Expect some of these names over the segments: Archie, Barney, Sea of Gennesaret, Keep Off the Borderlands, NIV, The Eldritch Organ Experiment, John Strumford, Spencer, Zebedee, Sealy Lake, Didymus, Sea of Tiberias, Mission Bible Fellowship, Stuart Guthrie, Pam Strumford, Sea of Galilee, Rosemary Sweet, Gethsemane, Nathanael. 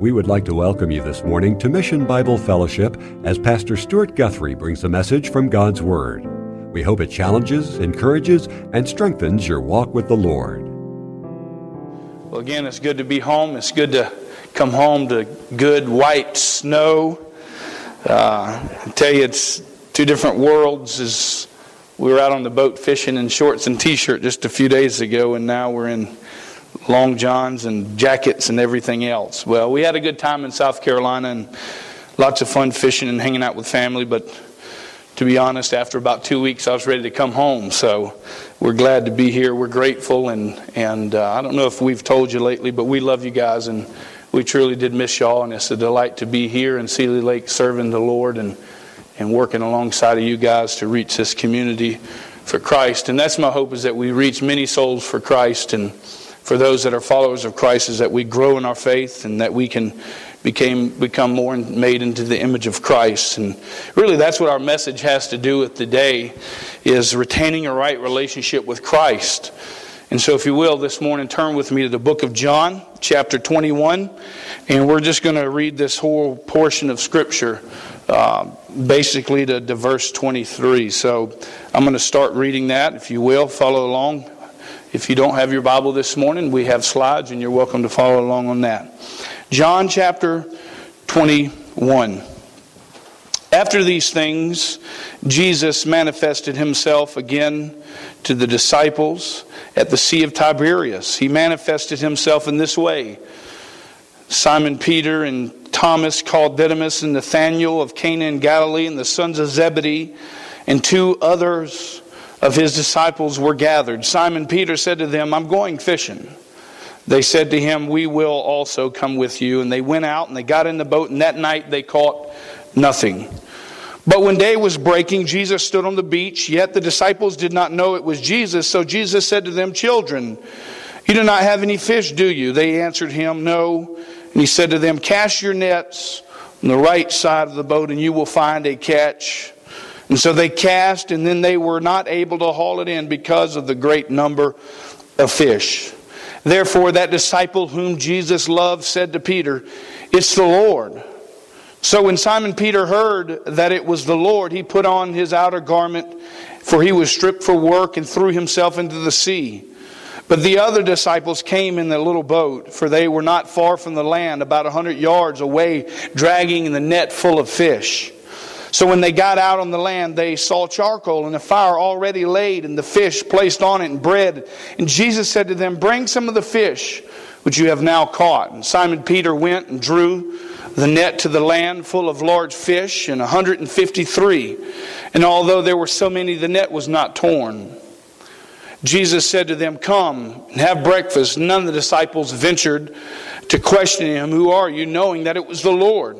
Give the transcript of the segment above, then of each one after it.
We would like to welcome you this morning to Mission Bible Fellowship as Pastor Stuart Guthrie brings a message from God's Word. We hope it challenges, encourages, and strengthens your walk with the Lord. Well, again, it's good to be home. It's good to come home to good white snow. I tell you, it's two different worlds. As we were out on the boat fishing in shorts and t-shirt just a few days ago, and now we're in long johns and jackets and everything else. Well, we had a good time in South Carolina and lots of fun fishing and hanging out with family, but to be honest, after about 2 weeks I was ready to come home, so we're glad to be here. We're grateful, and I don't know if we've told you lately, but we love you guys, and we truly did miss y'all, and it's a delight to be here in Sealy Lake serving the Lord and working alongside of you guys to reach this community for Christ. And that's my hope, is that we reach many souls for Christ, and for those that are followers of Christ, is that we grow in our faith and that we can become more made into the image of Christ. And really, that's what our message has to do with today, is retaining a right relationship with Christ. And so if you will, this morning, turn with me to the book of John, chapter 21. And we're just going to read this whole portion of Scripture, basically to verse 23. So I'm going to start reading that. If you will, follow along. If you don't have your Bible this morning, we have slides, and you're welcome to follow along on that. John chapter 21. After these things, Jesus manifested himself again to the disciples at the Sea of Tiberias. He manifested himself in this way. Simon Peter and Thomas, called Didymus, and Nathanael of Cana in Galilee, and the sons of Zebedee, and two others of his disciples were gathered. Simon Peter said to them, "I'm going fishing." They said to him, "We will also come with you." And they went out and they got in the boat, and that night they caught nothing. But when day was breaking, Jesus stood on the beach, yet the disciples did not know it was Jesus. So Jesus said to them, "Children, you do not have any fish, do you?" They answered him, "No." And he said to them, "Cast your nets on the right side of the boat, and you will find a catch." And so they cast, and then they were not able to haul it in because of the great number of fish. Therefore that disciple whom Jesus loved said to Peter, "It's the Lord." So when Simon Peter heard that it was the Lord, he put on his outer garment, for he was stripped for work, and threw himself into the sea. But the other disciples came in their little boat, for they were not far from the land, about 100 yards away, dragging the net full of fish. So when they got out on the land, they saw charcoal and a fire already laid, and the fish placed on it, and bread. And Jesus said to them, "Bring some of the fish which you have now caught." And Simon Peter went and drew the net to the land, full of large fish, and 153. And although there were so many, the net was not torn. Jesus said to them, "Come and have breakfast." None of the disciples ventured to question him, "Who are you?" knowing that it was the Lord.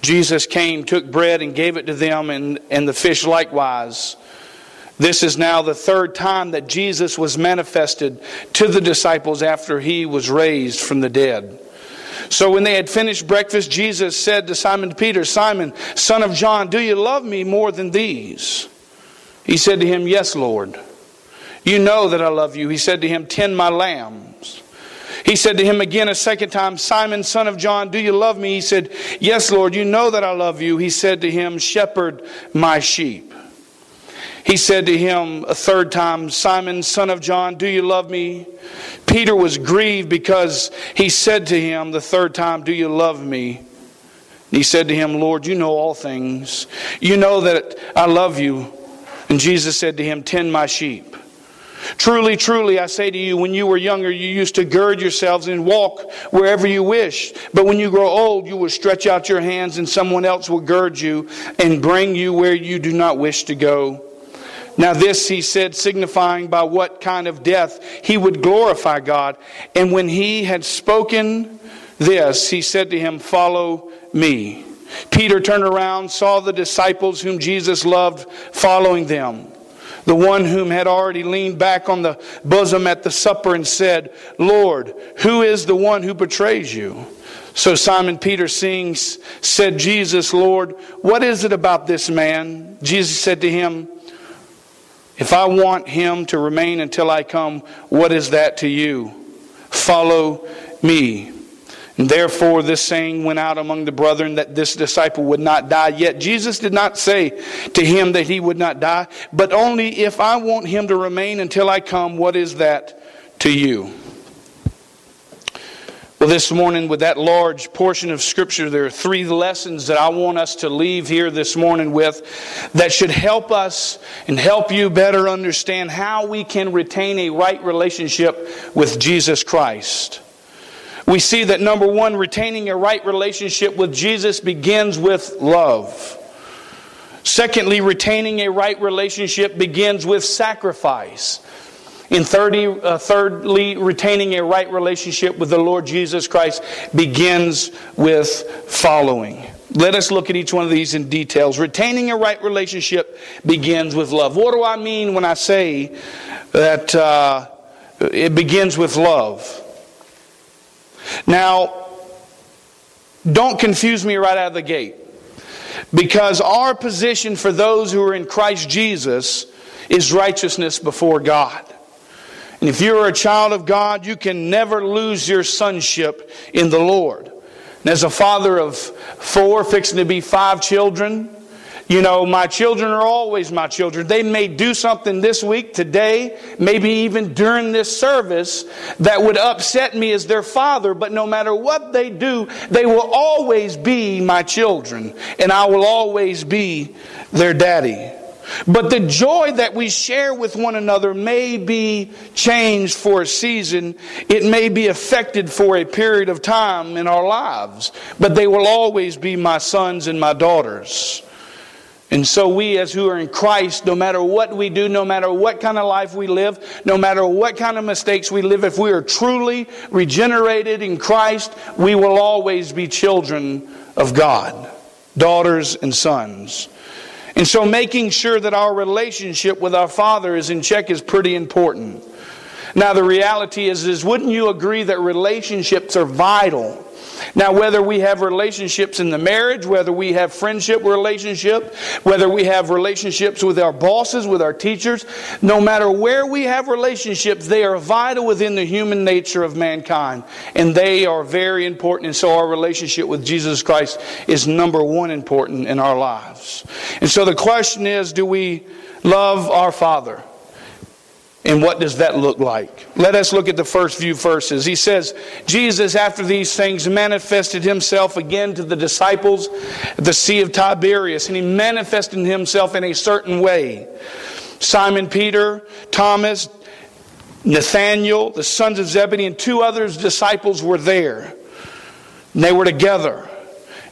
Jesus came, took bread, and gave it to them, and the fish likewise. This is now the third time that Jesus was manifested to the disciples after he was raised from the dead. So when they had finished breakfast, Jesus said to Simon Peter, "Simon, son of John, do you love me more than these?" He said to him, "Yes, Lord. You know that I love you." He said to him, "Tend my lambs." He said to him again a second time, "Simon, son of John, do you love me?" He said, "Yes, Lord, you know that I love you." He said to him, "Shepherd my sheep." He said to him a third time, "Simon, son of John, do you love me?" Peter was grieved because he said to him the third time, "Do you love me?" He said to him, "Lord, you know all things. You know that I love you." And Jesus said to him, "Tend my sheep. Truly, truly, I say to you, when you were younger, you used to gird yourselves and walk wherever you wished. But when you grow old, you will stretch out your hands, and someone else will gird you and bring you where you do not wish to go." Now this he said, signifying by what kind of death he would glorify God. And when he had spoken this, he said to him, "Follow me." Peter turned around, saw the disciples whom Jesus loved following them, the one whom had already leaned back on the bosom at the supper, and said, "Lord, who is the one who betrays you?" So Simon Peter, seeing, said, "Jesus, Lord, what is it about this man?" Jesus said to him, "If I want him to remain until I come, what is that to you? Follow me." Therefore, this saying went out among the brethren that this disciple would not die. Yet Jesus did not say to him that he would not die, but only if I want him to remain until I come, what is that to you? Well, this morning with that large portion of Scripture, there are three lessons that I want us to leave here this morning with that should help us and help you better understand how we can retain a right relationship with Jesus Christ. We see that number one, retaining a right relationship with Jesus begins with love. Secondly, retaining a right relationship begins with sacrifice. And thirdly, retaining a right relationship with the Lord Jesus Christ begins with following. Let us look at each one of these in details. Retaining a right relationship begins with love. What do I mean when I say that it begins with love? Now, don't confuse me right out of the gate, because our position for those who are in Christ Jesus is righteousness before God. And if you're a child of God, you can never lose your sonship in the Lord. And as a father of 4, fixing to be 5 children, you know, my children are always my children. They may do something this week, today, maybe even during this service that would upset me as their father. But no matter what they do, they will always be my children. And I will always be their daddy. But the joy that we share with one another may be changed for a season. It may be affected for a period of time in our lives. But they will always be my sons and my daughters. And so we as who are in Christ, no matter what we do, no matter what kind of life we live, no matter what kind of mistakes we live, if we are truly regenerated in Christ, we will always be children of God, daughters and sons. And so making sure that our relationship with our Father is in check is pretty important. Now the reality is wouldn't you agree that relationships are vital? Now, whether we have relationships in the marriage, whether we have friendship relationship, whether we have relationships with our bosses, with our teachers, no matter where we have relationships, they are vital within the human nature of mankind. And they are very important. And so our relationship with Jesus Christ is number one important in our lives. And so the question is, do we love our Father? And what does that look like? Let us look at the first few verses. He says, Jesus, after these things, manifested himself again to the disciples at the Sea of Tiberias. And he manifested himself in a certain way. Simon Peter, Thomas, Nathanael, the sons of Zebedee, and 2 other disciples were there. And they were together.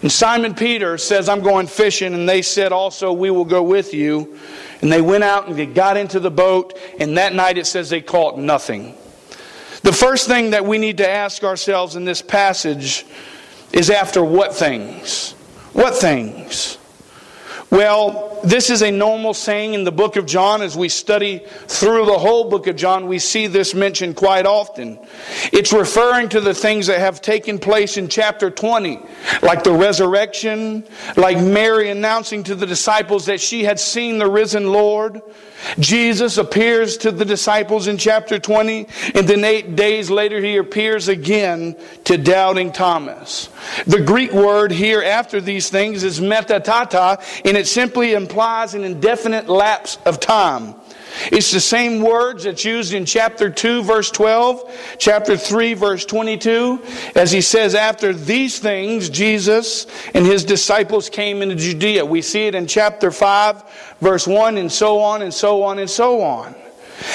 And Simon Peter says, I'm going fishing. And they said also, we will go with you. And they went out and they got into the boat. And that night it says they caught nothing. The first thing that we need to ask ourselves in this passage is after what things? What things? Well, this is a normal saying in the book of John. As we study through the whole book of John, we see this mentioned quite often. It's referring to the things that have taken place in chapter 20, like the resurrection, like Mary announcing to the disciples that she had seen the risen Lord. Jesus appears to the disciples in chapter 20, and then 8 days later he appears again to doubting Thomas. The Greek word here after these things is metatata, and it simply implies an indefinite lapse of time. It's the same words that's used in chapter 2, verse 12, chapter 3, verse 22, as he says, after these things, Jesus and his disciples came into Judea. We see it in chapter 5, verse 1, and so on, and so on, and so on.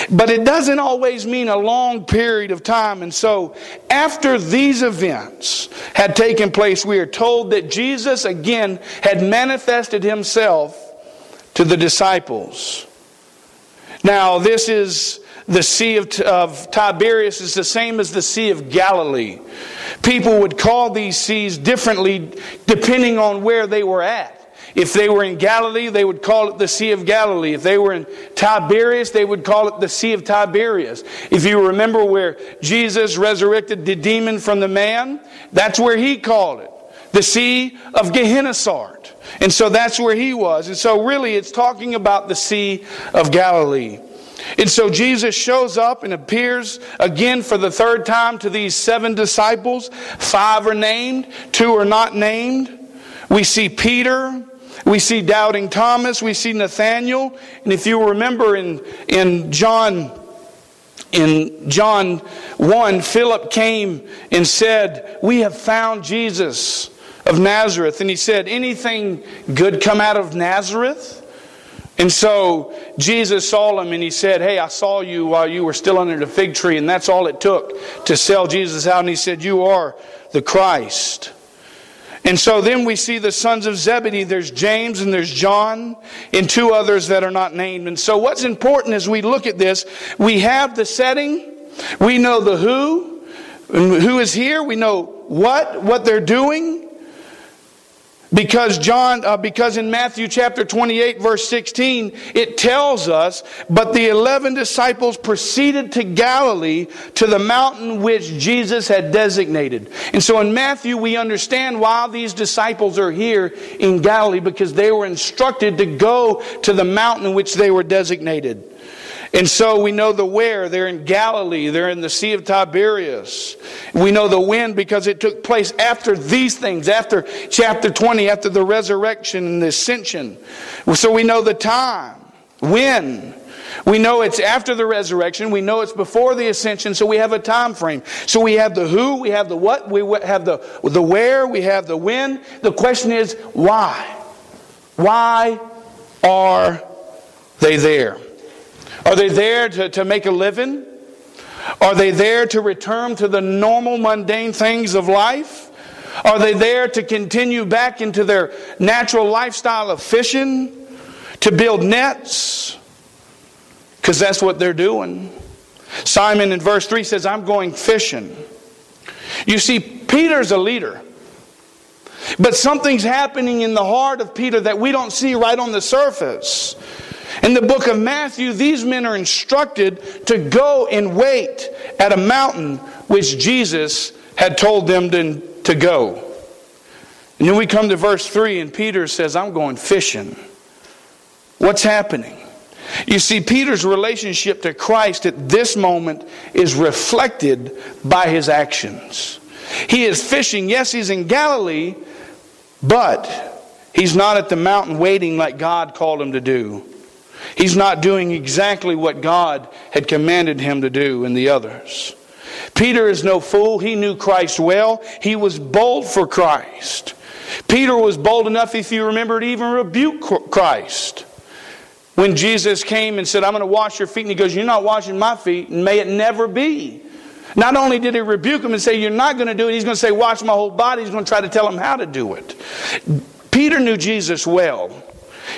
But it doesn't always mean a long period of time. And so, after these events had taken place, we are told that Jesus again had manifested himself to the disciples. Now, this is the Sea of Tiberias is the same as the Sea of Galilee. People would call these seas differently depending on where they were at. If they were in Galilee, they would call it the Sea of Galilee. If they were in Tiberias, they would call it the Sea of Tiberias. If you remember where Jesus resurrected the demon from the man, that's where he called it. The Sea of Gennesaret. And so that's where he was. And so really it's talking about the Sea of Galilee. And so Jesus shows up and appears again for the third time to these 7 disciples. 5 are named, 2 are not named. We see Peter, we see doubting Thomas, we see Nathanael. And if you remember in John 1, Philip came and said, "We have found Jesus of Nazareth." And he said, "Anything good come out of Nazareth?" And so Jesus saw him and he said, "Hey, I saw you while you were still under the fig tree." And that's all it took to sell Jesus out. And he said, "You are the Christ." And so then we see the sons of Zebedee. There's James and there's John and 2 others that are not named. And so what's important as we look at this, we have the setting. We know the who is here. We know what they're doing. Because in Matthew chapter 28 verse 16, it tells us, "But the 11 disciples proceeded to Galilee, to the mountain which Jesus had designated." And so in Matthew we understand why these disciples are here in Galilee, because they were instructed to go to the mountain which they were designated. And so we know the where. They're in Galilee. They're in the Sea of Tiberias. We know the when because it took place after these things, after chapter 20, after the resurrection and the ascension. So we know the time, when. We know it's after the resurrection. We know it's before the ascension. So we have a time frame. So we have the who, we have the what, we have the where, we have the when. The question is, why? Why are they there? Are they there to make a living? Are they there to return to the normal, mundane things of life? Are they there to continue back into their natural lifestyle of fishing? To build nets? Because that's what they're doing. Simon in verse 3 says, "I'm going fishing." You see, Peter's a leader. But something's happening in the heart of Peter that we don't see right on the surface. In the book of Matthew, these men are instructed to go and wait at a mountain which Jesus had told them to go. And then we come to verse 3 and Peter says, "I'm going fishing." What's happening? You see, Peter's relationship to Christ at this moment is reflected by his actions. He is fishing. Yes, he's in Galilee, but he's not at the mountain waiting like God called him to do. He's not doing exactly what God had commanded him to do and the others. Peter is no fool. He knew Christ well. He was bold for Christ. Peter was bold enough, if you remember, to even rebuke Christ. When Jesus came and said, "I'm going to wash your feet," and he goes, "You're not washing my feet, and may it never be." Not only did he rebuke him and say, "You're not going to do it," he's going to say, "Wash my whole body." He's going to try to tell him how to do it. Peter knew Jesus well.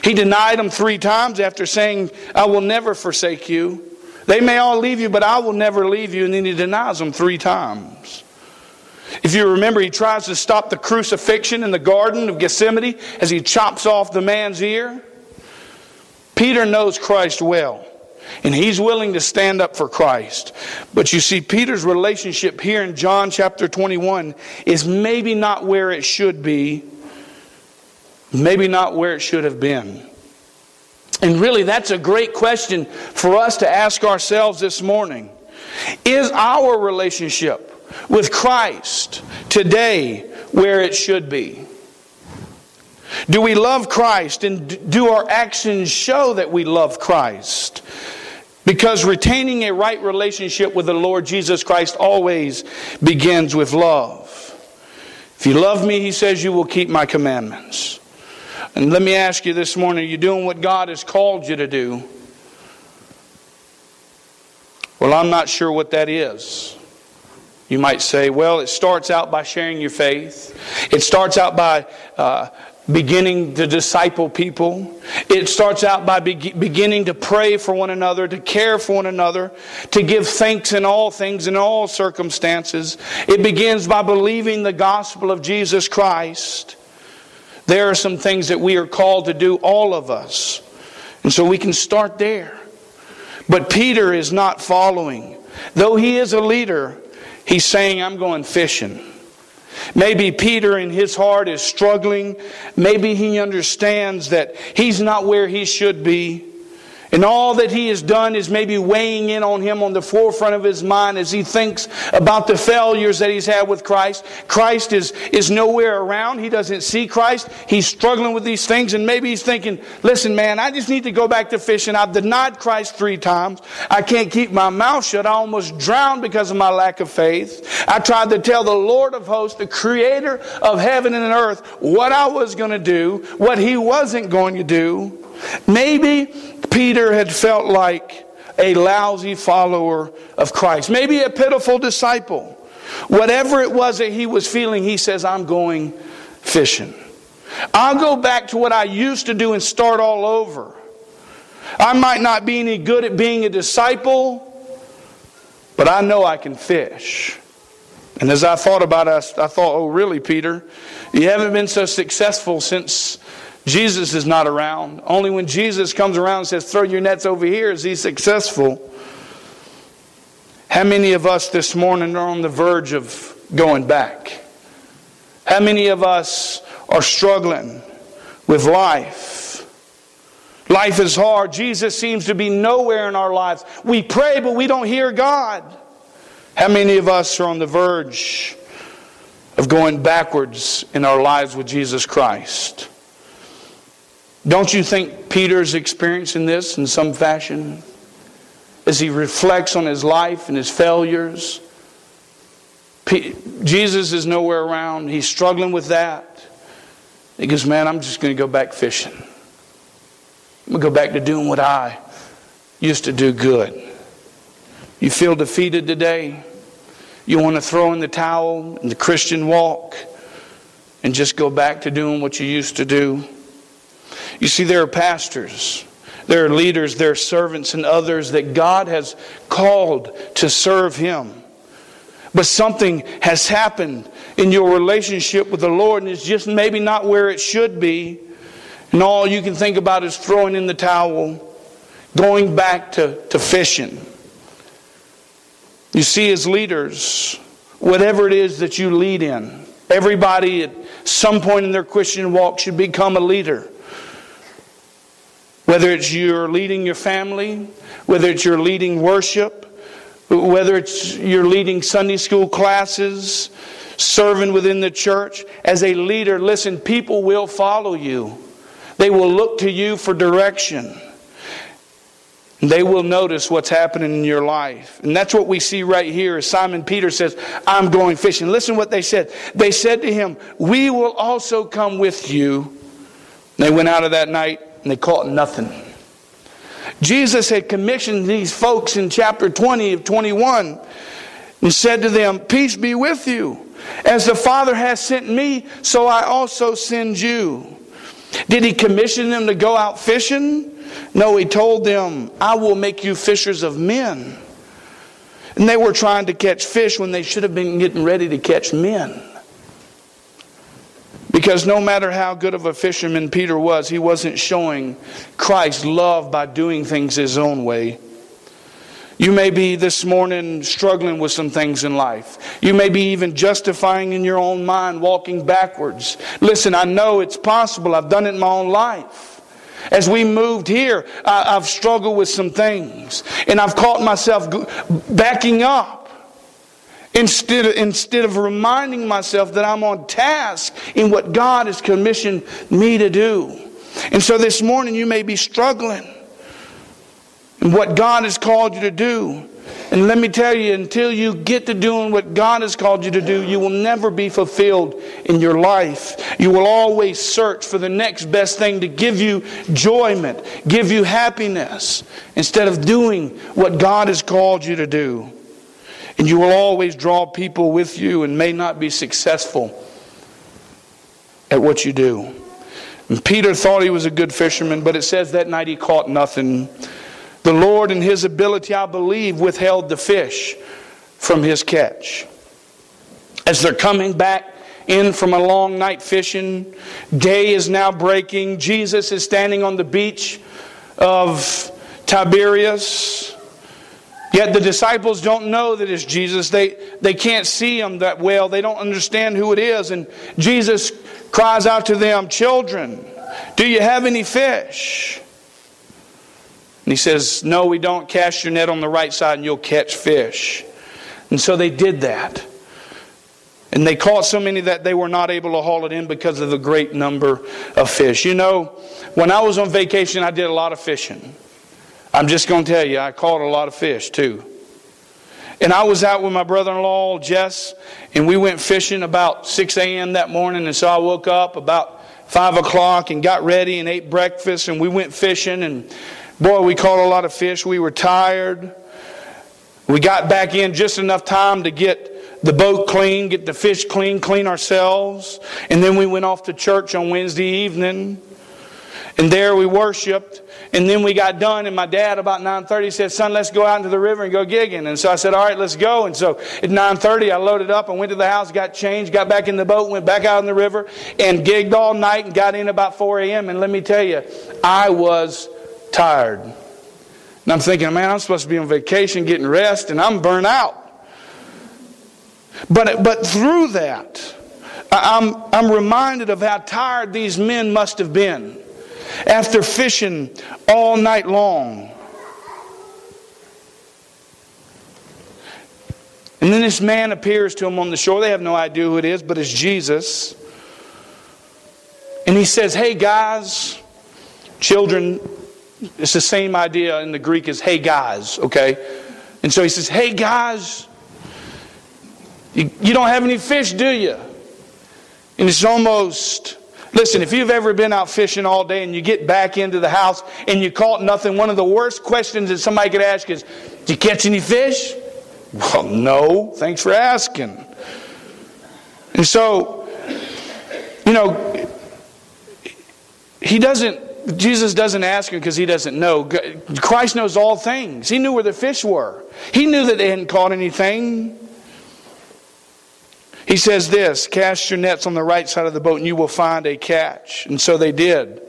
He denied him 3 times after saying, "I will never forsake you. They may all leave you, but I will never leave you." And then he denies them 3 times. If you remember, he tries to stop the crucifixion in the Garden of Gethsemane as he chops off the man's ear. Peter knows Christ well, and he's willing to stand up for Christ. But you see, Peter's relationship here in John chapter 21 is maybe not where it should be. Maybe not where it should have been. And really, that's a great question for us to ask ourselves this morning. Is our relationship with Christ today where it should be? Do we love Christ, and do our actions show that we love Christ? Because retaining a right relationship with the Lord Jesus Christ always begins with love. "If you love me," he says, "you will keep my commandments." And let me ask you this morning, are you doing what God has called you to do? Well, I'm not sure what that is. You might say, well, it starts out by sharing your faith. It starts out by beginning to disciple people. It starts out by beginning to pray for one another, to care for one another, to give thanks in all things, in all circumstances. It begins by believing the gospel of Jesus Christ. There are some things that we are called to do, all of us. And so we can start there. But Peter is not following. Though he is a leader, he's saying, "I'm going fishing." Maybe Peter in his heart is struggling. Maybe he understands that he's not where he should be. And all that he has done is maybe weighing in on him on the forefront of his mind as he thinks about the failures that he's had with Christ. Christ is nowhere around. He doesn't see Christ. He's struggling with these things. And maybe he's thinking, listen, man, I just need to go back to fishing. I've denied Christ 3 times. I can't keep my mouth shut. I almost drowned because of my lack of faith. I tried to tell the Lord of hosts, the creator of heaven and earth, what I was going to do, what he wasn't going to do. Maybe Peter had felt like a lousy follower of Christ. Maybe a pitiful disciple. Whatever it was that he was feeling, he says, I'm going fishing. I'll go back to what I used to do and start all over. I might not be any good at being a disciple, but I know I can fish. And as I thought about it, I thought, oh really, Peter? You haven't been so successful since Jesus is not around. Only when Jesus comes around and says, throw your nets over here, is he successful. How many of us this morning are on the verge of going back? How many of us are struggling with life? Life is hard. Jesus seems to be nowhere in our lives. We pray, but we don't hear God. How many of us are on the verge of going backwards in our lives with Jesus Christ? Don't you think Peter's experiencing this in some fashion? As he reflects on his life and his failures. Jesus is nowhere around. He's struggling with that. He goes, man, I'm just going to go back fishing. I'm going to go back to doing what I used to do good. You feel defeated today. You want to throw in the towel and the Christian walk and just go back to doing what you used to do. You see, there are pastors, there are leaders, there are servants and others that God has called to serve Him. But something has happened in your relationship with the Lord and it's just maybe not where it should be. And all you can think about is throwing in the towel, going back to fishing. You see, as leaders, whatever it is that you lead in, everybody at some point in their Christian walk should become a leader. Whether it's you're leading your family, whether it's you're leading worship, whether it's you're leading Sunday school classes, serving within the church. As a leader, listen, people will follow you. They will look to you for direction. They will notice what's happening in your life. And that's what we see right here. Simon Peter says, I'm going fishing. Listen what they said. They said to him, we will also come with you. They went out of that night. And they caught nothing. Jesus had commissioned these folks in chapter 20 of 21. And said to them, peace be with you. As the Father has sent me, so I also send you. Did he commission them to go out fishing? No, he told them, I will make you fishers of men. And they were trying to catch fish when they should have been getting ready to catch men. Because no matter how good of a fisherman Peter was, he wasn't showing Christ's love by doing things his own way. You may be this morning struggling with some things in life. You may be even justifying in your own mind, walking backwards. Listen, I know it's possible. I've done it in my own life. As we moved here, I've struggled with some things. And I've caught myself backing up. Instead of reminding myself that I'm on task in what God has commissioned me to do. And so this morning you may be struggling in what God has called you to do. And let me tell you, until you get to doing what God has called you to do, you will never be fulfilled in your life. You will always search for the next best thing to give you enjoyment, give you happiness, instead of doing what God has called you to do. And you will always draw people with you and may not be successful at what you do. And Peter thought he was a good fisherman, but it says that night he caught nothing. The Lord in His ability, I believe, withheld the fish from his catch. As they're coming back in from a long night fishing, day is now breaking. Jesus is standing on the beach of Tiberias. Yet the disciples don't know that it's Jesus. They can't see Him that well. They don't understand who it is. And Jesus cries out to them, children, do you have any fish? And he says, no, we don't. Cast your net on the right side and you'll catch fish. And so they did that. And they caught so many that they were not able to haul it in because of the great number of fish. You know, when I was on vacation, I did a lot of fishing. I'm just going to tell you, I caught a lot of fish too. And I was out with my brother-in-law, Jess, and we went fishing about 6 a.m. that morning. And so I woke up about 5 o'clock and got ready and ate breakfast. And we went fishing, and boy, we caught a lot of fish. We were tired. We got back in just enough time to get the boat clean, get the fish clean, clean ourselves. And then we went off to church on Wednesday evening. And there we worshiped. And then we got done, and my dad about 9:30 said, son, let's go out into the river and go gigging. And so I said, all right, let's go. And so at 9:30 I loaded up and went to the house, got changed, got back in the boat, went back out in the river and gigged all night and got in about 4 a.m. And let me tell you, I was tired. And I'm thinking, man, I'm supposed to be on vacation getting rest, and I'm burnt out. But through that, I'm reminded of how tired these men must have been after fishing all night long. And then this man appears to them on the shore. They have no idea who it is, but it's Jesus. And he says, hey guys, children, it's the same idea in the Greek as hey guys, okay? And so he says, hey guys, you don't have any fish, do you? And it's almost... Listen, if you've ever been out fishing all day and you get back into the house and you caught nothing, one of the worst questions that somebody could ask is, did you catch any fish? Well, no. Thanks for asking. And so, you know, Jesus doesn't ask him because he doesn't know. Christ knows all things. He knew where the fish were. He knew that they hadn't caught anything. He says this, cast your nets on the right side of the boat and you will find a catch. And so they did.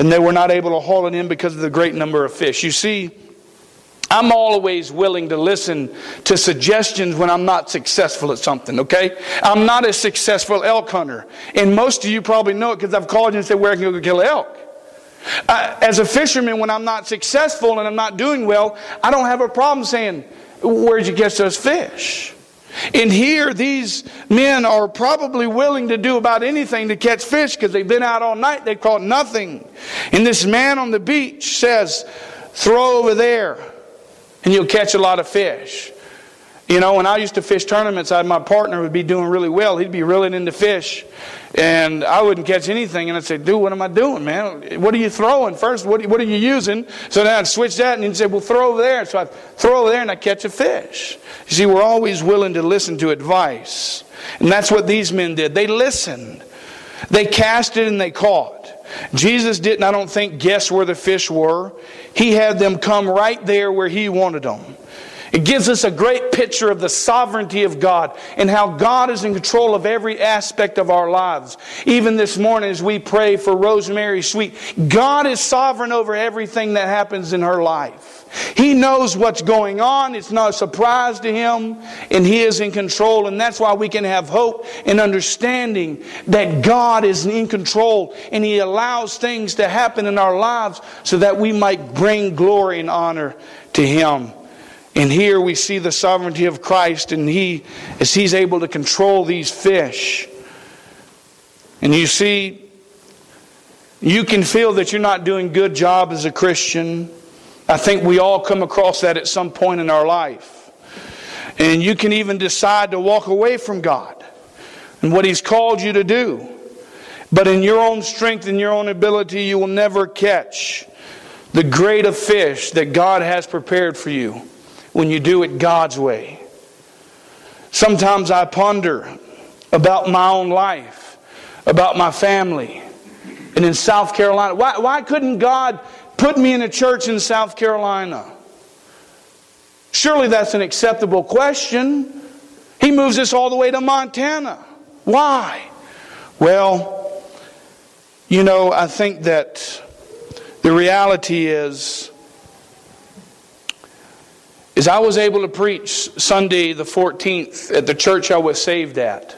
And they were not able to haul it in because of the great number of fish. You see, I'm always willing to listen to suggestions when I'm not successful at something, okay? I'm not a successful elk hunter. And most of you probably know it because I've called you and said, where can you go kill an elk? As a fisherman, when I'm not successful and I'm not doing well, I don't have a problem saying, where did you catch those fish? And here, these men are probably willing to do about anything to catch fish because they've been out all night. They've caught nothing. And this man on the beach says, throw over there and you'll catch a lot of fish. You know, when I used to fish tournaments, my partner would be doing really well. He'd be reeling into fish. And I wouldn't catch anything. And I'd say, dude, what am I doing, man? What are you throwing first? What are you using? So then I'd switch that and he'd say, well, throw over there. So I'd throw over there and I'd catch a fish. You see, we're always willing to listen to advice. And that's what these men did. They listened. They casted and they caught. Jesus didn't, I don't think, guess where the fish were. He had them come right there where He wanted them. It gives us a great picture of the sovereignty of God and how God is in control of every aspect of our lives. Even this morning as we pray for Rosemary Sweet, God is sovereign over everything that happens in her life. He knows what's going on. It's not a surprise to Him. And He is in control. And that's why we can have hope and understanding that God is in control. And He allows things to happen in our lives so that we might bring glory and honor to Him. And here we see the sovereignty of Christ, and He's able to control these fish. And you see, you can feel that you're not doing a good job as a Christian. I think we all come across that at some point in our life. And you can even decide to walk away from God and what He's called you to do. But in your own strength and your own ability, you will never catch the great of fish that God has prepared for you when you do it God's way. Sometimes I ponder about my own life, about my family. And in South Carolina, why couldn't God put me in a church in South Carolina? Surely that's an acceptable question. He moves us all the way to Montana. Why? Well, you know, I think that the reality is I was able to preach Sunday the 14th at the church I was saved at.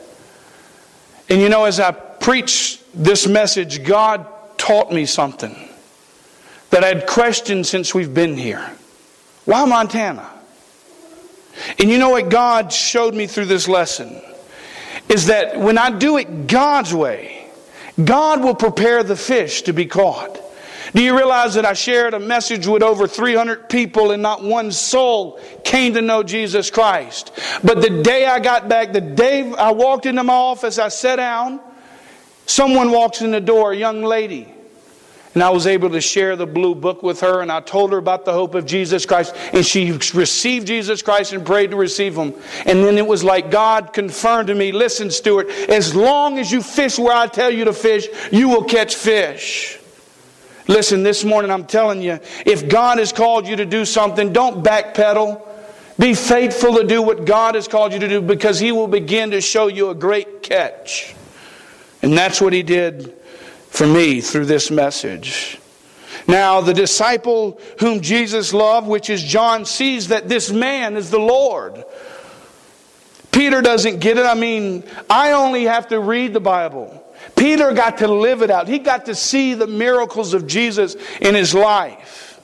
And you know, as I preached this message, God taught me something. that I'd questioned since we've been here. Why Montana? And you know what God showed me through this lesson? Is that when I do it God's way, God will prepare the fish to be caught. Do you realize that I shared a message with over 300 people and not one soul came to know Jesus Christ? But the day I got back, the day I walked into my office, I sat down, someone walks in the door, a young lady. And I was able to share the blue book with her, and I told her about the hope of Jesus Christ. And she received Jesus Christ and prayed to receive Him. And then it was like God confirmed to me, listen, Stuart, as long as you fish where I tell you to fish, you will catch fish. Listen, this morning I'm telling you, if God has called you to do something, don't backpedal. Be faithful to do what God has called you to do, because He will begin to show you a great catch. And that's what He did for me through this message. Now the disciple whom Jesus loved, which is John, sees that this man is the Lord. Peter doesn't get it. I only have to read the Bible. Peter got to live it out. He got to see the miracles of Jesus in his life.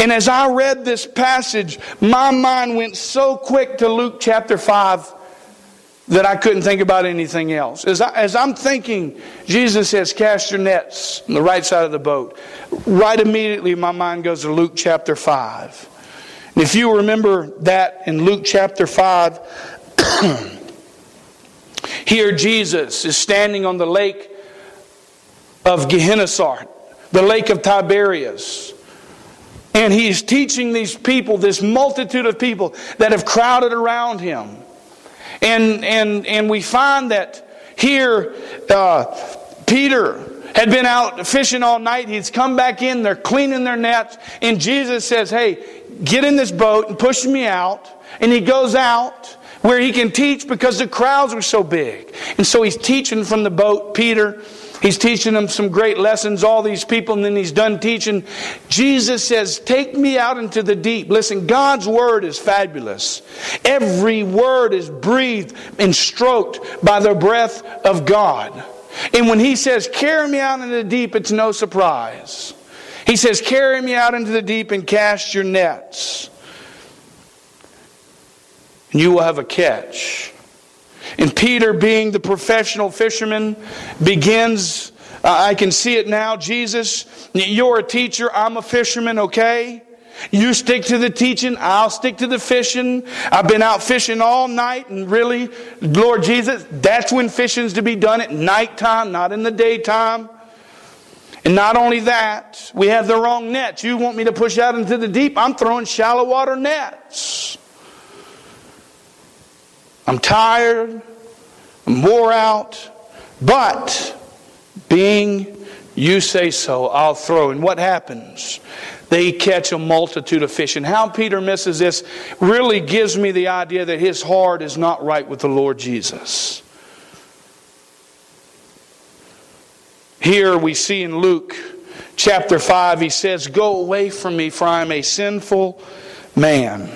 And as I read this passage, my mind went so quick to Luke chapter 5 that I couldn't think about anything else. As I'm thinking, Jesus says, cast your nets on the right side of the boat. Right immediately, my mind goes to Luke chapter 5. And if you remember that in Luke chapter 5... Here Jesus is standing on the lake of Gennesaret, the lake of Tiberias. And He's teaching these people, this multitude of people that have crowded around Him. And we find that here Peter had been out fishing all night. He's come back in, they're cleaning their nets. And Jesus says, hey, get in this boat and push me out. And he goes out where he can teach because the crowds were so big. And so he's teaching from the boat, Peter. He's teaching them some great lessons, all these people, and then he's done teaching. Jesus says, take me out into the deep. Listen, God's word is fabulous. Every word is breathed and stroked by the breath of God. And when He says, carry me out into the deep, it's no surprise. He says, carry me out into the deep and cast your nets. You will have a catch. And Peter, being the professional fisherman, begins, I can see it now, Jesus, you're a teacher, I'm a fisherman, okay? You stick to the teaching, I'll stick to the fishing. I've been out fishing all night, and really, Lord Jesus, that's when fishing's to be done, at nighttime, not in the daytime. And not only that, we have the wrong nets. You want me to push out into the deep? I'm throwing shallow water nets. I'm tired, I'm wore out, but being you say so, I'll throw. And what happens? They catch a multitude of fish. And how Peter misses this really gives me the idea that his heart is not right with the Lord Jesus. Here we see in Luke chapter 5, he says, go away from me, for I am a sinful man.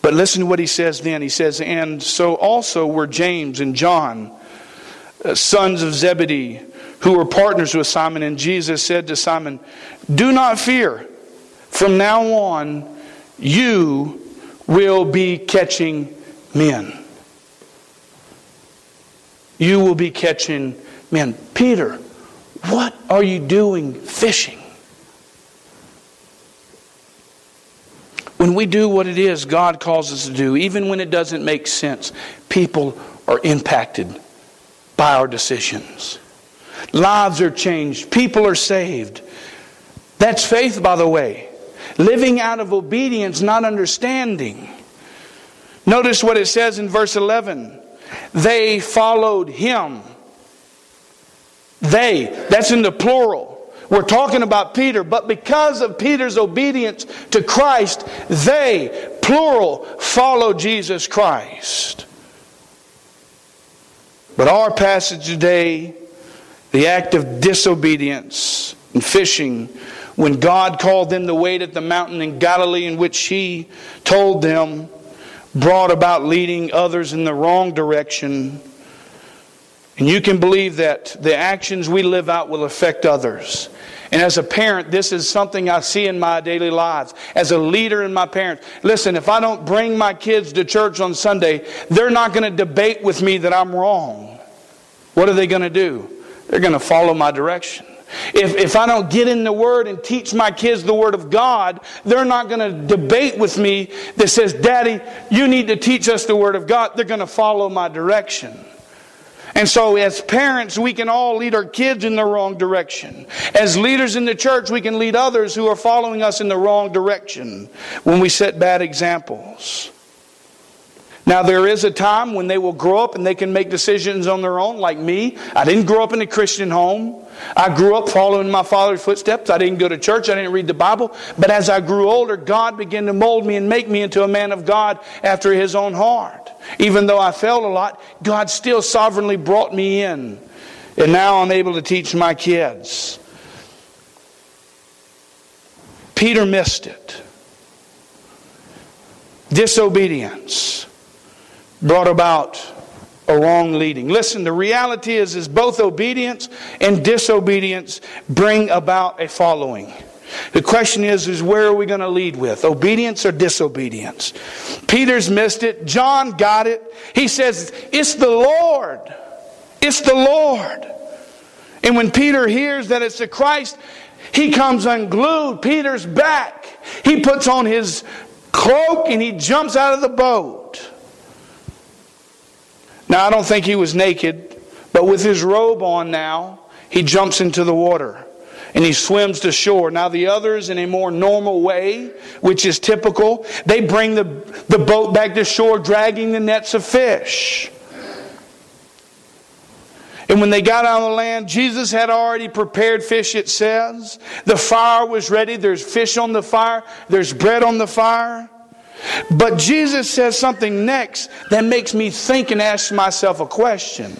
But listen to what he says then. He says, and so also were James and John, sons of Zebedee, who were partners with Simon. And Jesus said to Simon, do not fear. From now on, you will be catching men. You will be catching men. Peter, what are you doing fishing? When we do what it is God calls us to do, even when it doesn't make sense, people are impacted by our decisions. Lives are changed. People are saved. That's faith, by the way. Living out of obedience, not understanding. Notice what it says in verse 11. They followed Him. They. That's in the plural. We're talking about Peter, but because of Peter's obedience to Christ, they, plural, follow Jesus Christ. But our passage today, the act of disobedience and fishing, when God called them to wait at the mountain in Galilee in which He told them, brought about leading others in the wrong direction. And you can believe that the actions we live out will affect others. And as a parent, this is something I see in my daily lives. As a leader in my parents. Listen, if I don't bring my kids to church on Sunday, they're not going to debate with me that I'm wrong. What are they going to do? They're going to follow my direction. If I don't get in the Word and teach my kids the Word of God, they're not going to debate with me that says, Daddy, you need to teach us the Word of God. They're going to follow my direction. And so as parents, we can all lead our kids in the wrong direction. As leaders in the church, we can lead others who are following us in the wrong direction when we set bad examples. Now there is a time when they will grow up and they can make decisions on their own, like me. I didn't grow up in a Christian home. I grew up following my father's footsteps. I didn't go to church. I didn't read the Bible. But as I grew older, God began to mold me and make me into a man of God after His own heart. Even though I failed a lot, God still sovereignly brought me in. And now I'm able to teach my kids. Peter missed it. Disobedience brought about a wrong leading. Listen, the reality is both obedience and disobedience bring about a following. The question is where are we going to lead with? Obedience or disobedience? Peter's missed it. John got it. He says, it's the Lord. It's the Lord. And when Peter hears that it's the Christ, he comes unglued. Peter's back. He puts on his cloak and he jumps out of the boat. Now, I don't think he was naked, but with his robe on now, he jumps into the water and he swims to shore. Now, the others, in a more normal way, which is typical, they bring the boat back to shore, dragging the nets of fish. And when they got on the land, Jesus had already prepared fish, it says. The fire was ready. There's fish on the fire. There's bread on the fire. But Jesus says something next that makes me think and ask myself a question.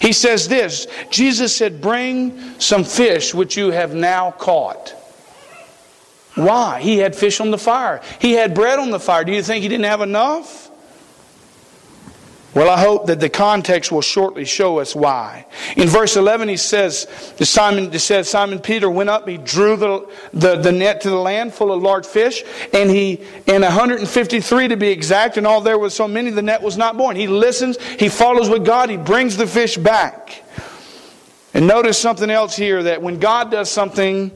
He says this, Jesus said, bring some fish which you have now caught. Why? He had fish on the fire. He had bread on the fire. Do you think He didn't have enough? Well, I hope that the context will shortly show us why. In verse 11, he says, Simon Peter went up, he drew the net to the land full of large fish, and 153 to be exact, and all there was so many, the net was not borne. He listens, he follows with God, he brings the fish back. And notice something else here, that when God does something,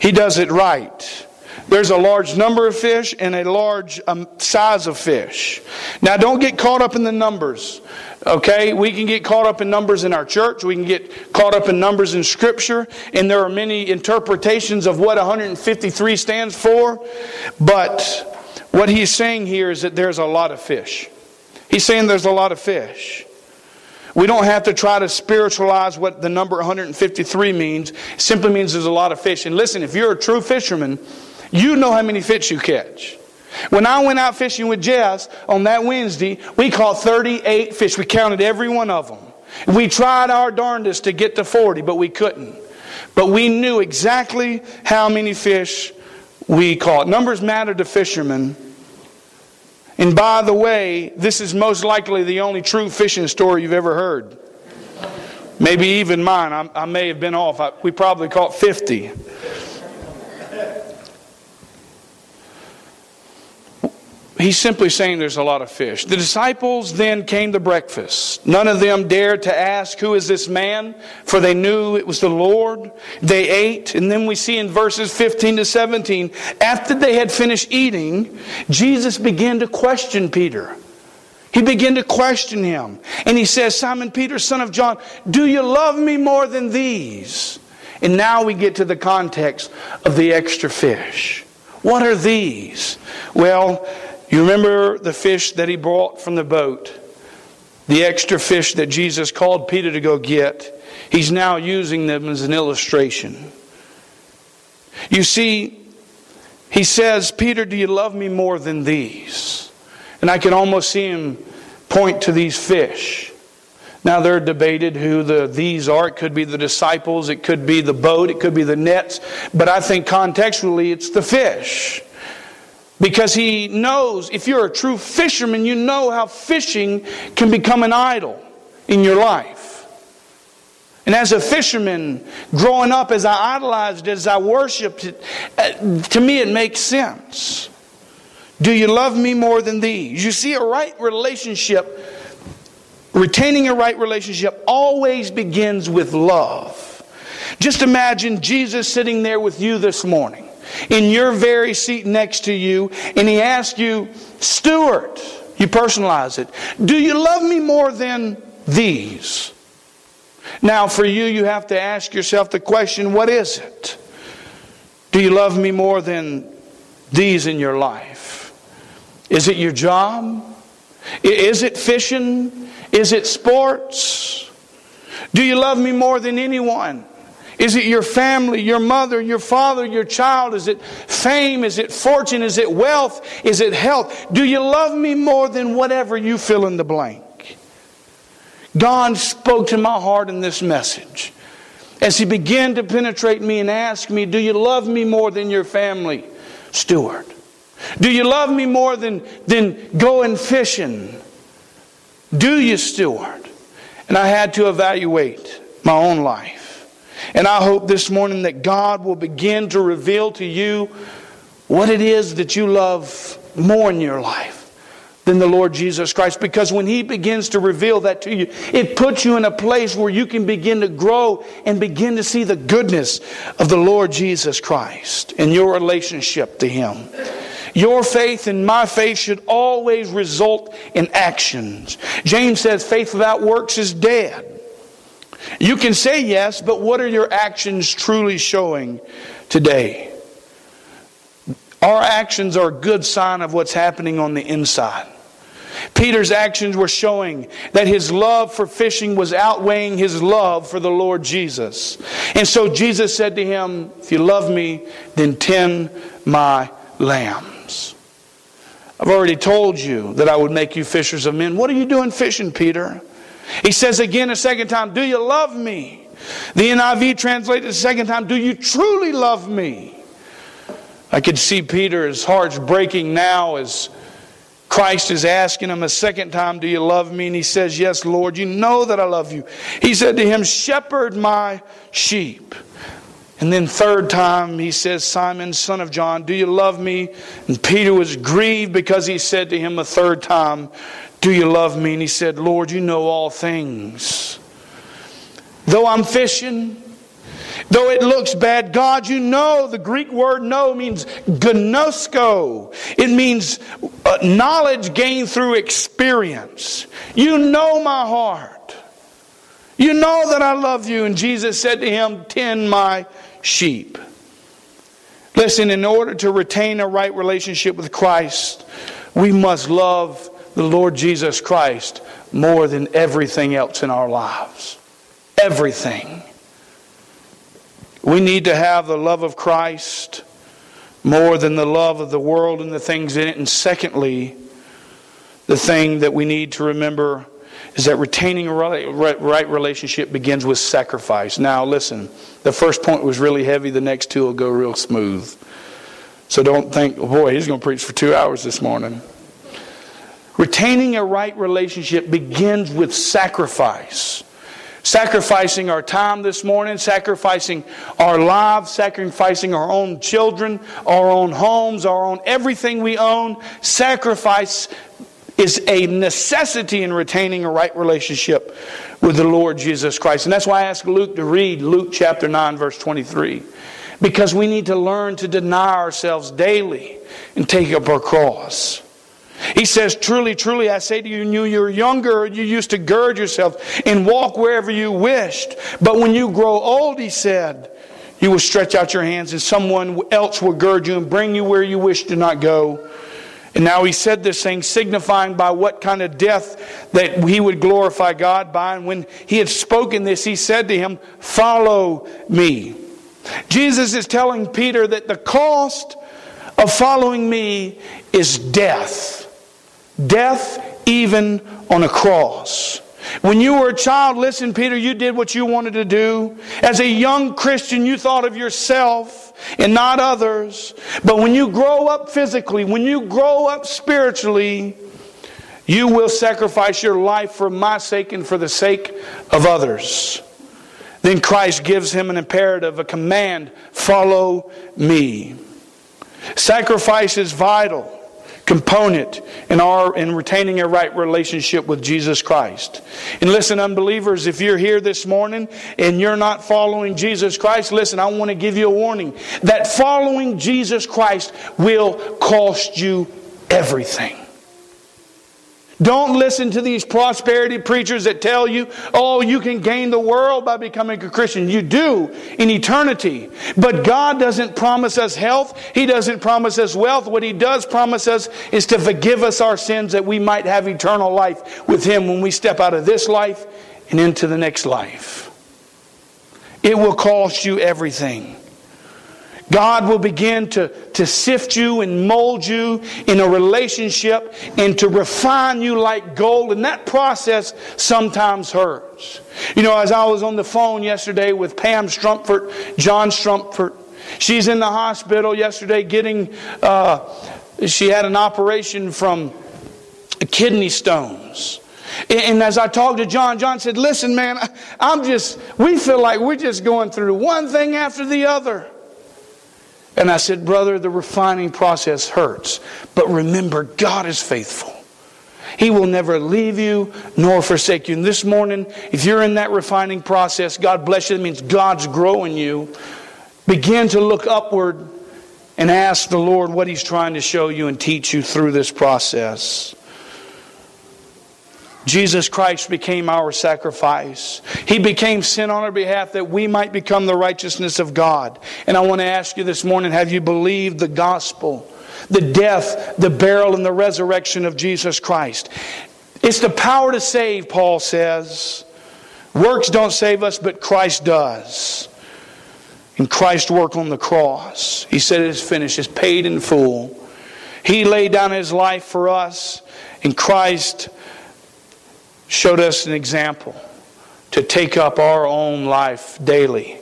He does it right. There's a large number of fish and a large size of fish. Now, don't get caught up in the numbers. Okay, we can get caught up in numbers in our church. We can get caught up in numbers in Scripture. And there are many interpretations of what 153 stands for. But what he's saying here is that there's a lot of fish. He's saying there's a lot of fish. We don't have to try to spiritualize what the number 153 means. It simply means there's a lot of fish. And listen, if you're a true fisherman, you know how many fish you catch. When I went out fishing with Jess on that Wednesday, we caught 38 fish. We counted every one of them. We tried our darndest to get to 40, but we couldn't. But we knew exactly how many fish we caught. Numbers matter to fishermen. And by the way, this is most likely the only true fishing story you've ever heard. Maybe even mine. I may have been off. We probably caught 50. He's simply saying there's a lot of fish. The disciples then came to breakfast. None of them dared to ask, who is this man? For they knew it was the Lord. They ate. And then we see in verses 15 to 17, after they had finished eating, Jesus began to question Peter. He began to question him. And he says, Simon Peter, son of John, do you love me more than these? And now we get to the context of the extra fish. What are these? Well, you remember the fish that he brought from the boat, the extra fish that Jesus called Peter to go get. He's now using them as an illustration. You see, he says, Peter, do you love me more than these? And I can almost see him point to these fish. Now they're debated who these are. It could be the disciples, it could be the boat, it could be the nets. But I think contextually it's the fish. Because he knows, if you're a true fisherman, you know how fishing can become an idol in your life. And as a fisherman, growing up, as I idolized it, as I worshipped it, to me it makes sense. Do you love me more than these? You see, a right relationship, retaining a right relationship, always begins with love. Just imagine Jesus sitting there with you this morning, in your very seat next to you, and He asks you, Stuart, you personalize it, do you love me more than these? Now for you, you have to ask yourself the question, what is it? Do you love me more than these in your life? Is it your job? Is it fishing? Is it sports? Do you love me more than anyone? Is it your family, your mother, your father, your child? Is it fame? Is it fortune? Is it wealth? Is it health? Do you love me more than whatever you fill in the blank? God spoke to my heart in this message as He began to penetrate me and ask me, do you love me more than your family, Stuart? Do you love me more than going fishing? Do you, Stuart? And I had to evaluate my own life. And I hope this morning that God will begin to reveal to you what it is that you love more in your life than the Lord Jesus Christ. Because when He begins to reveal that to you, it puts you in a place where you can begin to grow and begin to see the goodness of the Lord Jesus Christ and your relationship to Him. Your faith and my faith should always result in actions. James says, faith without works is dead. You can say yes, but what are your actions truly showing today? Our actions are a good sign of what's happening on the inside. Peter's actions were showing that his love for fishing was outweighing his love for the Lord Jesus. And so Jesus said to him, if you love me, then tend my lambs. I've already told you that I would make you fishers of men. What are you doing fishing, Peter? He says again a second time, do you love me? The NIV translated a second time, do you truly love me? I could see Peter's heart's breaking now as Christ is asking him a second time, do you love me? And he says, yes, Lord, you know that I love you. He said to him, shepherd my sheep. And then third time he says, Simon, son of John, do you love me? And Peter was grieved because he said to him a third time, do you love me? And he said, Lord, you know all things. Though I'm fishing, though it looks bad, God, you know. The Greek word know means gnosko. It means knowledge gained through experience. You know my heart. You know that I love you. And Jesus said to him, tend my sheep. Listen, in order to retain a right relationship with Christ, we must love the Lord Jesus Christ more than everything else in our lives. Everything. We need to have the love of Christ more than the love of the world and the things in it. And secondly, the thing that we need to remember is that retaining a right relationship begins with sacrifice. Now listen, the first point was really heavy. The next two will go real smooth. So don't think, oh boy, he's going to preach for 2 hours this morning. Retaining a right relationship begins with sacrifice. Sacrificing our time this morning, sacrificing our lives, sacrificing our own children, our own homes, our own everything we own. Sacrifice is a necessity in retaining a right relationship with the Lord Jesus Christ. And that's why I asked Luke to read Luke chapter 9, verse 23. Because we need to learn to deny ourselves daily and take up our cross. He says, truly, truly, I say to you, when you were younger, you used to gird yourself and walk wherever you wished. But when you grow old, He said, you will stretch out your hands and someone else will gird you and bring you where you wish to not go. And now He said this thing, signifying by what kind of death that He would glorify God by. And when He had spoken this, He said to him, follow me. Jesus is telling Peter that the cost of following me is death. Death even on a cross. When you were a child, listen, Peter, you did what you wanted to do. As a young Christian, you thought of yourself and not others. But when you grow up physically, when you grow up spiritually, you will sacrifice your life for my sake and for the sake of others. Then Christ gives him an imperative, a command, follow me. Sacrifice is vital component in retaining a right relationship with Jesus Christ. And listen, unbelievers, if you're here this morning and you're not following Jesus Christ, listen, I want to give you a warning that following Jesus Christ will cost you everything. Don't listen to these prosperity preachers that tell you, oh, you can gain the world by becoming a Christian. You do in eternity. But God doesn't promise us health. He doesn't promise us wealth. What He does promise us is to forgive us our sins that we might have eternal life with Him when we step out of this life and into the next life. It will cost you everything. God will begin to sift you and mold you in a relationship and to refine you like gold. And that process sometimes hurts. You know, as I was on the phone yesterday with Pam Strumford, John Strumford, she's in the hospital yesterday getting, she had an operation from kidney stones. And as I talked to John, John said, listen, man, we feel like we're just going through one thing after the other. And I said, brother, the refining process hurts. But remember, God is faithful. He will never leave you nor forsake you. And this morning, if you're in that refining process, God bless you. That means God's growing you. Begin to look upward and ask the Lord what He's trying to show you and teach you through this process. Jesus Christ became our sacrifice. He became sin on our behalf that we might become the righteousness of God. And I want to ask you this morning, have you believed the gospel, the death, the burial, and the resurrection of Jesus Christ? It's the power to save, Paul says. Works don't save us, but Christ does. And Christ's work on the cross, He said it is finished, it's paid in full. He laid down His life for us, and Christ showed us an example to take up our own life daily,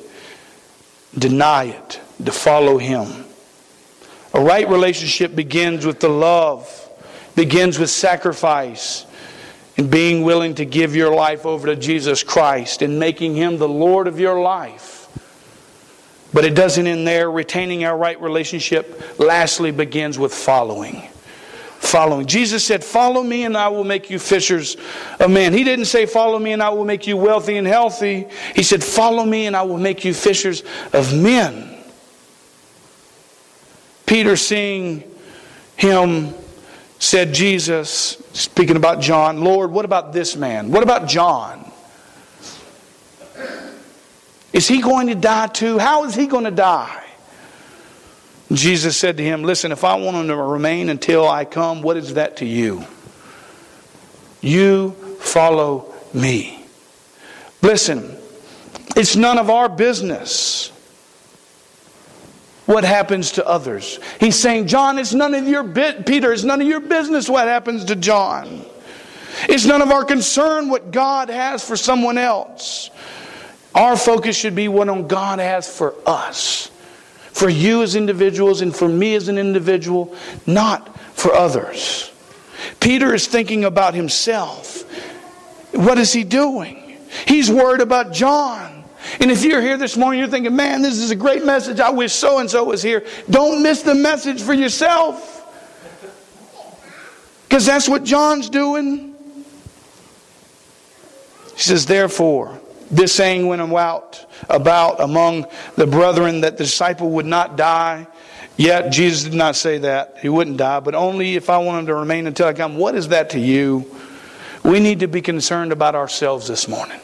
deny it, to follow Him. A right relationship begins with the love, begins with sacrifice, and being willing to give your life over to Jesus Christ and making Him the Lord of your life. But it doesn't end there. Retaining our right relationship lastly begins with following. Following. Jesus said, follow me and I will make you fishers of men. He didn't say, follow me and I will make you wealthy and healthy. He said, follow me and I will make you fishers of men. Peter, seeing Him, said, Jesus, speaking about John, Lord, what about this man? What about John? Is he going to die too? How is he going to die? Jesus said to him, listen, if I want him to remain until I come, what is that to you? You follow me. Listen, it's none of our business what happens to others. He's saying, John, it's none of your Peter, it's none of your business what happens to John. It's none of our concern what God has for someone else. Our focus should be what on God has for us. For you as individuals and for me as an individual, not for others. Peter is thinking about himself. What is he doing? He's worried about John. And if you're here this morning, you're thinking, man, this is a great message. I wish so-and-so was here. Don't miss the message for yourself. Because that's what John's doing. He says, therefore, this saying went out about among the brethren that the disciple would not die. Yet Jesus did not say that. He wouldn't die. But only if I want him to remain until I come. What is that to you? We need to be concerned about ourselves this morning.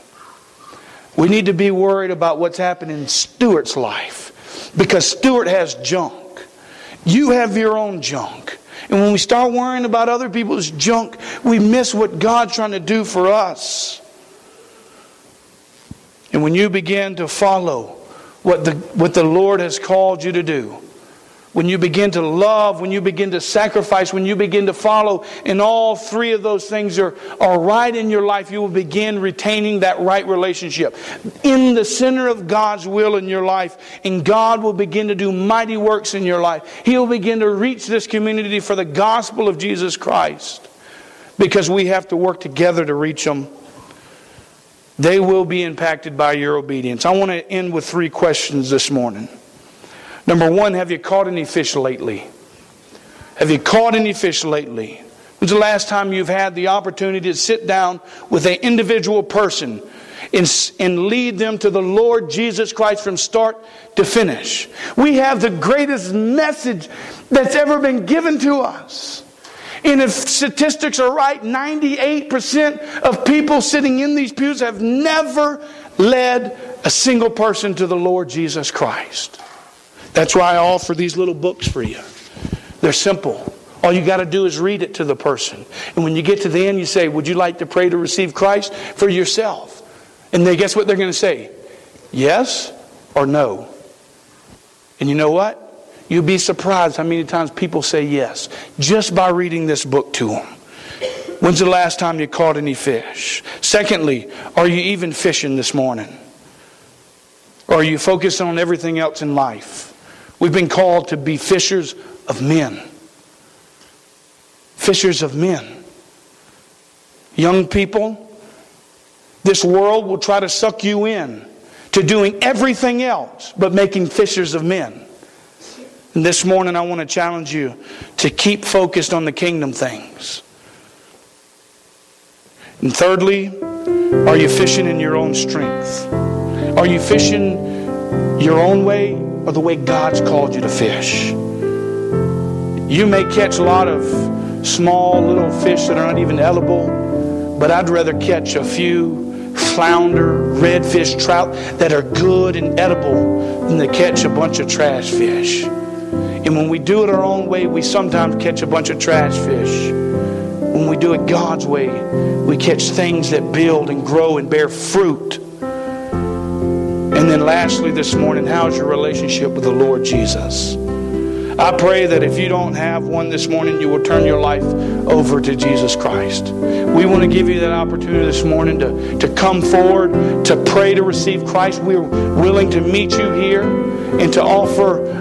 We need to be worried about what's happening in Stuart's life. Because Stuart has junk. You have your own junk. And when we start worrying about other people's junk, we miss what God's trying to do for us. And when you begin to follow what the Lord has called you to do, when you begin to love, when you begin to sacrifice, when you begin to follow, and all three of those things are right in your life, you will begin retaining that right relationship in the center of God's will in your life. And God will begin to do mighty works in your life. He will begin to reach this community for the gospel of Jesus Christ, because we have to work together to reach them. They will be impacted by your obedience. I want to end with three questions this morning. Number one, have you caught any fish lately? Have you caught any fish lately? When's the last time you've had the opportunity to sit down with an individual person and lead them to the Lord Jesus Christ from start to finish? We have the greatest message that's ever been given to us. And if statistics are right, 98% of people sitting in these pews have never led a single person to the Lord Jesus Christ. That's why I offer these little books for you. They're simple. All you got to do is read it to the person. And when you get to the end, you say, would you like to pray to receive Christ for yourself? And they guess what they're going to say? Yes or no. And you know what? You'll be surprised how many times people say yes just by reading this book to them. When's the last time you caught any fish? Secondly, are you even fishing this morning? Or are you focused on everything else in life? We've been called to be fishers of men. Fishers of men. Young people, this world will try to suck you in to doing everything else but making fishers of men. And this morning I want to challenge you to keep focused on the kingdom things. And thirdly, are you fishing in your own strength? Are you fishing your own way or the way God's called you to fish? You may catch a lot of small little fish that are not even edible, but I'd rather catch a few flounder, redfish, trout that are good and edible than to catch a bunch of trash fish. And when we do it our own way, we sometimes catch a bunch of trash fish. When we do it God's way, we catch things that build and grow and bear fruit. And then lastly this morning, how's your relationship with the Lord Jesus? I pray that if you don't have one this morning, you will turn your life over to Jesus Christ. We want to give you that opportunity this morning to come forward, to pray to receive Christ. We're willing to meet you here and to offer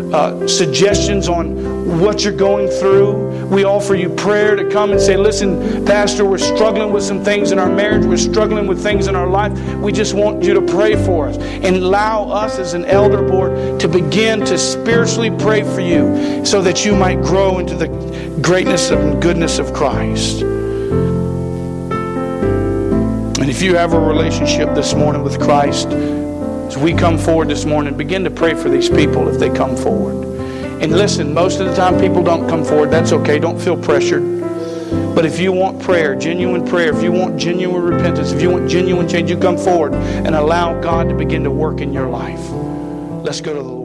suggestions on what you're going through. We offer you prayer to come and say, listen, Pastor, we're struggling with some things in our marriage. We're struggling with things in our life. We just want you to pray for us and allow us as an elder board to begin to spiritually pray for you, so that you might grow into the greatness and goodness of Christ. And if you have a relationship this morning with Christ, as we come forward this morning, begin to pray for these people if they come forward. And listen, most of the time people don't come forward. That's okay. Don't feel pressured. But if you want prayer, if you want genuine repentance, if you want genuine change, you come forward and allow God to begin to work in your life. Let's go to the Lord.